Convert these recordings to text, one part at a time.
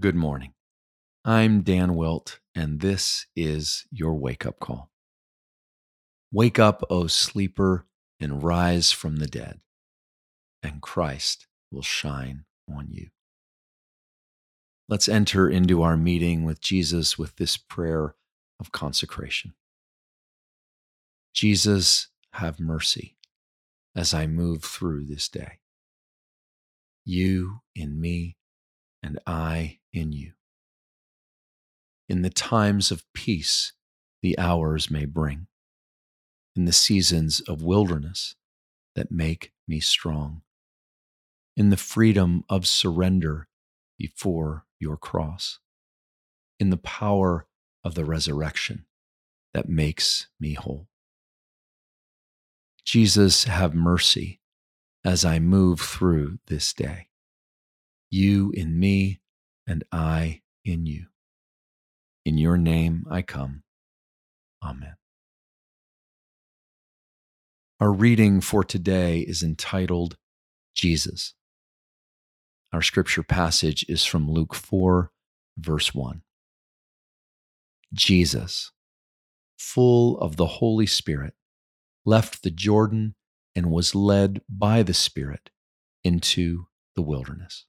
Good morning. I'm Dan Wilt, and this is your wake-up call. Wake up, O sleeper, and rise from the dead, and Christ will shine on you. Let's enter into our meeting with Jesus with this prayer of consecration. Jesus, have mercy as I move through this day. You in me, and I in you. In the times of peace, the hours may bring. In the seasons of wilderness that make me strong. In the freedom of surrender before your cross. In the power of the resurrection that makes me whole. Jesus, have mercy as I move through this day. You in me, and I in you. In your name I come. Amen. Our reading for today is entitled, Jesus. Our scripture passage is from Luke 4, verse 1. Jesus, full of the Holy Spirit, left the Jordan and was led by the Spirit into the wilderness.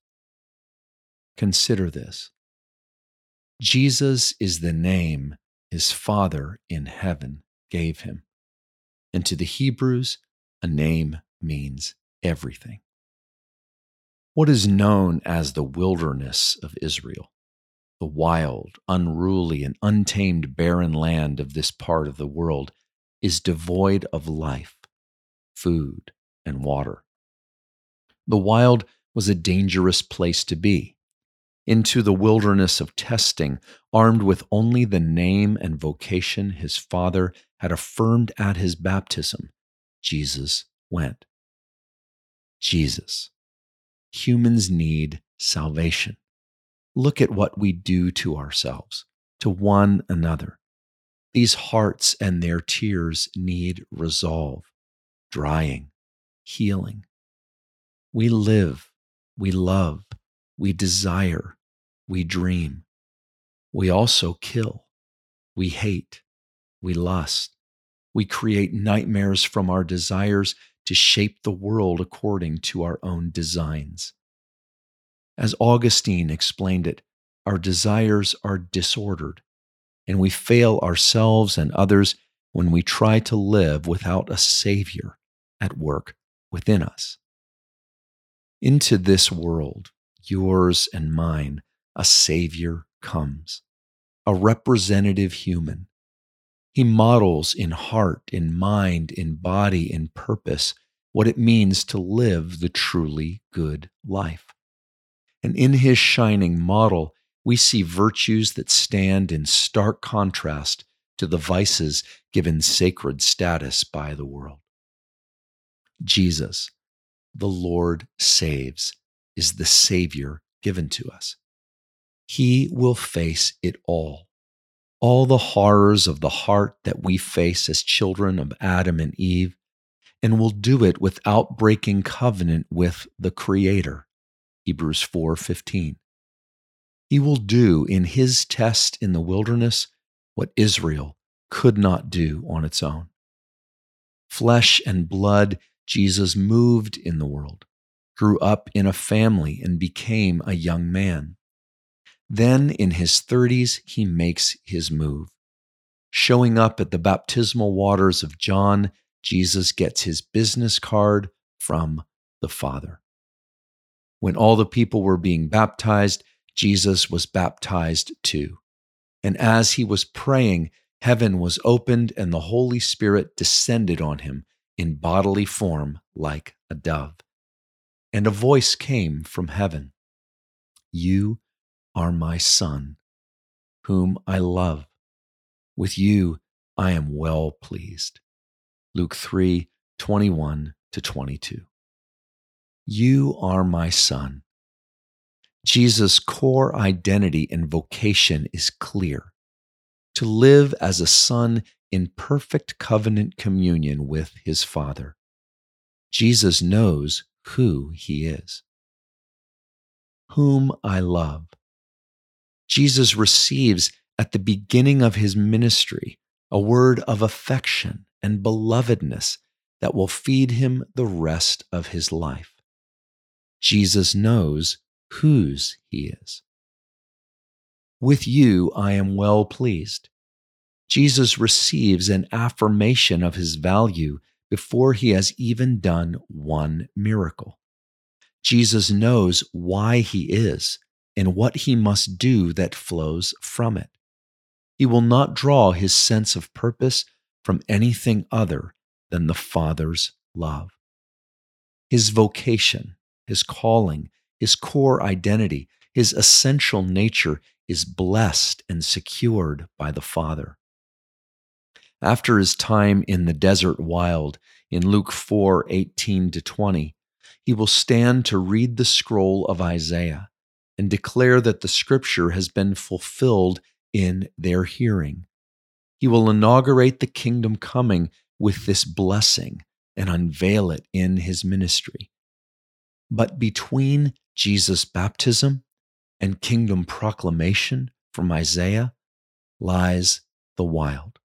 Consider this. Jesus is the name his Father in heaven gave him. And to the Hebrews, a name means everything. What is known as the wilderness of Israel, the wild, unruly, and untamed barren land of this part of the world, is devoid of life, food, and water. The wild was a dangerous place to be. Into the wilderness of testing, armed with only the name and vocation his Father had affirmed at his baptism, Jesus went. Jesus. Humans need salvation. Look at what we do to ourselves, to one another. These hearts and their tears need resolve, drying, healing. We live, we love, we desire. We dream. We also kill. We hate. We lust. We create nightmares from our desires to shape the world according to our own designs. As Augustine explained it, our desires are disordered, and we fail ourselves and others when we try to live without a Savior at work within us. Into this world, yours and mine, a Savior comes, a representative human. He models in heart, in mind, in body, in purpose, what it means to live the truly good life. And in his shining model, we see virtues that stand in stark contrast to the vices given sacred status by the world. Jesus, the Lord saves, is the Savior given to us. He will face it all the horrors of the heart that we face as children of Adam and Eve, and will do it without breaking covenant with the Creator, Hebrews 4:15. He will do in his test in the wilderness what Israel could not do on its own. Flesh and blood, Jesus moved in the world, grew up in a family, and became a young man. Then in his 30s, he makes his move. Showing up at the baptismal waters of John, Jesus gets his business card from the Father. When all the people were being baptized, Jesus was baptized too. And as he was praying, heaven was opened and the Holy Spirit descended on him in bodily form like a dove. And a voice came from heaven. You are my Son, whom I love. With you I am well pleased. Luke 3:21-22. You are my Son. Jesus' core identity and vocation is clear. To live as a son in perfect covenant communion with his Father. Jesus knows who he is. Whom I love. Jesus receives at the beginning of his ministry a word of affection and belovedness that will feed him the rest of his life. Jesus knows whose he is. With you I am well pleased. Jesus receives an affirmation of his value before he has even done one miracle. Jesus knows why he is and what he must do that flows from it. He will not draw his sense of purpose from anything other than the Father's love. His vocation, his calling, his core identity, his essential nature is blessed and secured by the Father. After his time in the desert wild, in Luke 4:18-20, he will stand to read the scroll of Isaiah and declare that the scripture has been fulfilled in their hearing. He will inaugurate the kingdom coming with this blessing and unveil it in his ministry. But between Jesus' baptism and kingdom proclamation from Isaiah lies the wild.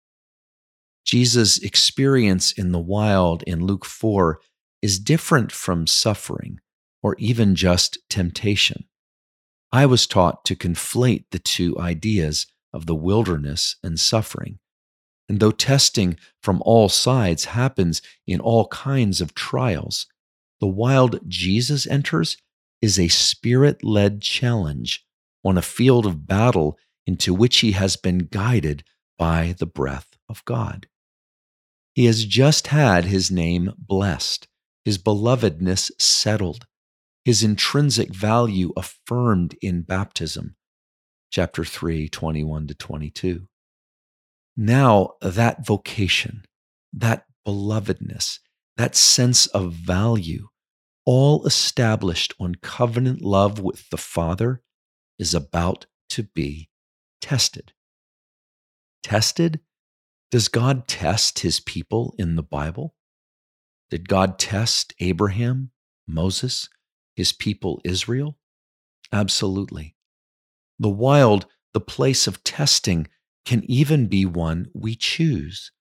Jesus' experience in the wild in Luke 4 is different from suffering or even just temptation. I was taught to conflate the two ideas of the wilderness and suffering. And though testing from all sides happens in all kinds of trials, the wild Jesus enters is a spirit-led challenge on a field of battle into which he has been guided by the breath of God. He has just had his name blessed, his belovedness settled, his intrinsic value affirmed in baptism, chapter 3, 21-22. Now that vocation, that belovedness, that sense of value, all established on covenant love with the Father, is about to be tested. Tested? Does God test his people in the Bible? Did God test Abraham, Moses, his people Israel? Absolutely. The wild, the place of testing, can even be one we choose.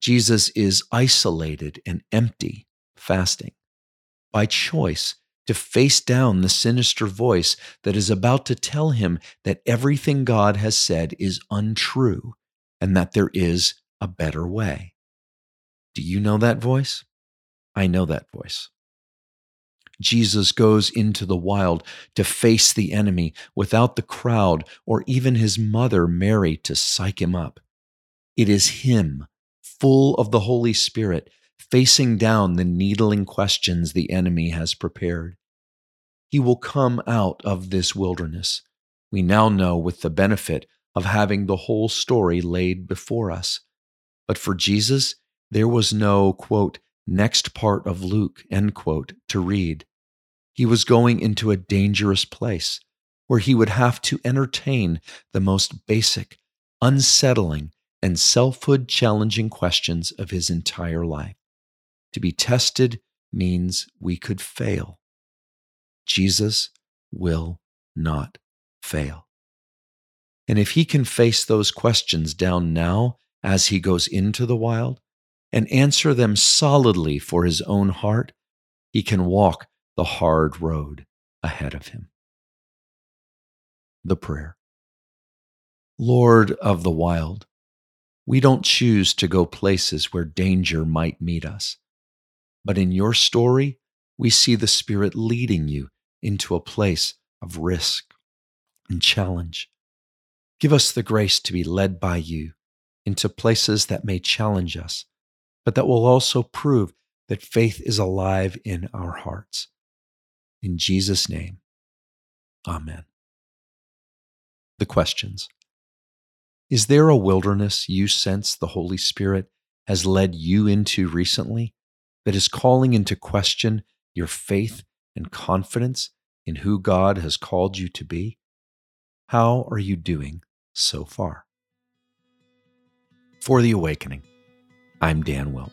Jesus is isolated and empty, fasting, by choice to face down the sinister voice that is about to tell him that everything God has said is untrue and that there is a better way. Do you know that voice? I know that voice. Jesus goes into the wild to face the enemy without the crowd or even his mother Mary to psych him up. It is him, full of the Holy Spirit, facing down the needling questions the enemy has prepared. He will come out of this wilderness, we now know with the benefit of having the whole story laid before us. But for Jesus, there was no, quote, next part of Luke, end quote, to read. He was going into a dangerous place where he would have to entertain the most basic, unsettling, and selfhood-challenging questions of his entire life. To be tested means we could fail. Jesus will not fail. And if he can face those questions down now as he goes into the wild and answer them solidly for his own heart, he can walk the hard road ahead of him. The prayer. Lord of the wild, we don't choose to go places where danger might meet us. But in your story, we see the Spirit leading you into a place of risk and challenge. Give us the grace to be led by you into places that may challenge us, but that will also prove that faith is alive in our hearts. In Jesus' name, amen. The questions. Is there a wilderness you sense the Holy Spirit has led you into recently that is calling into question your faith and confidence in who God has called you to be? How are you doing so far? For The Awakening, I'm Dan Wilt.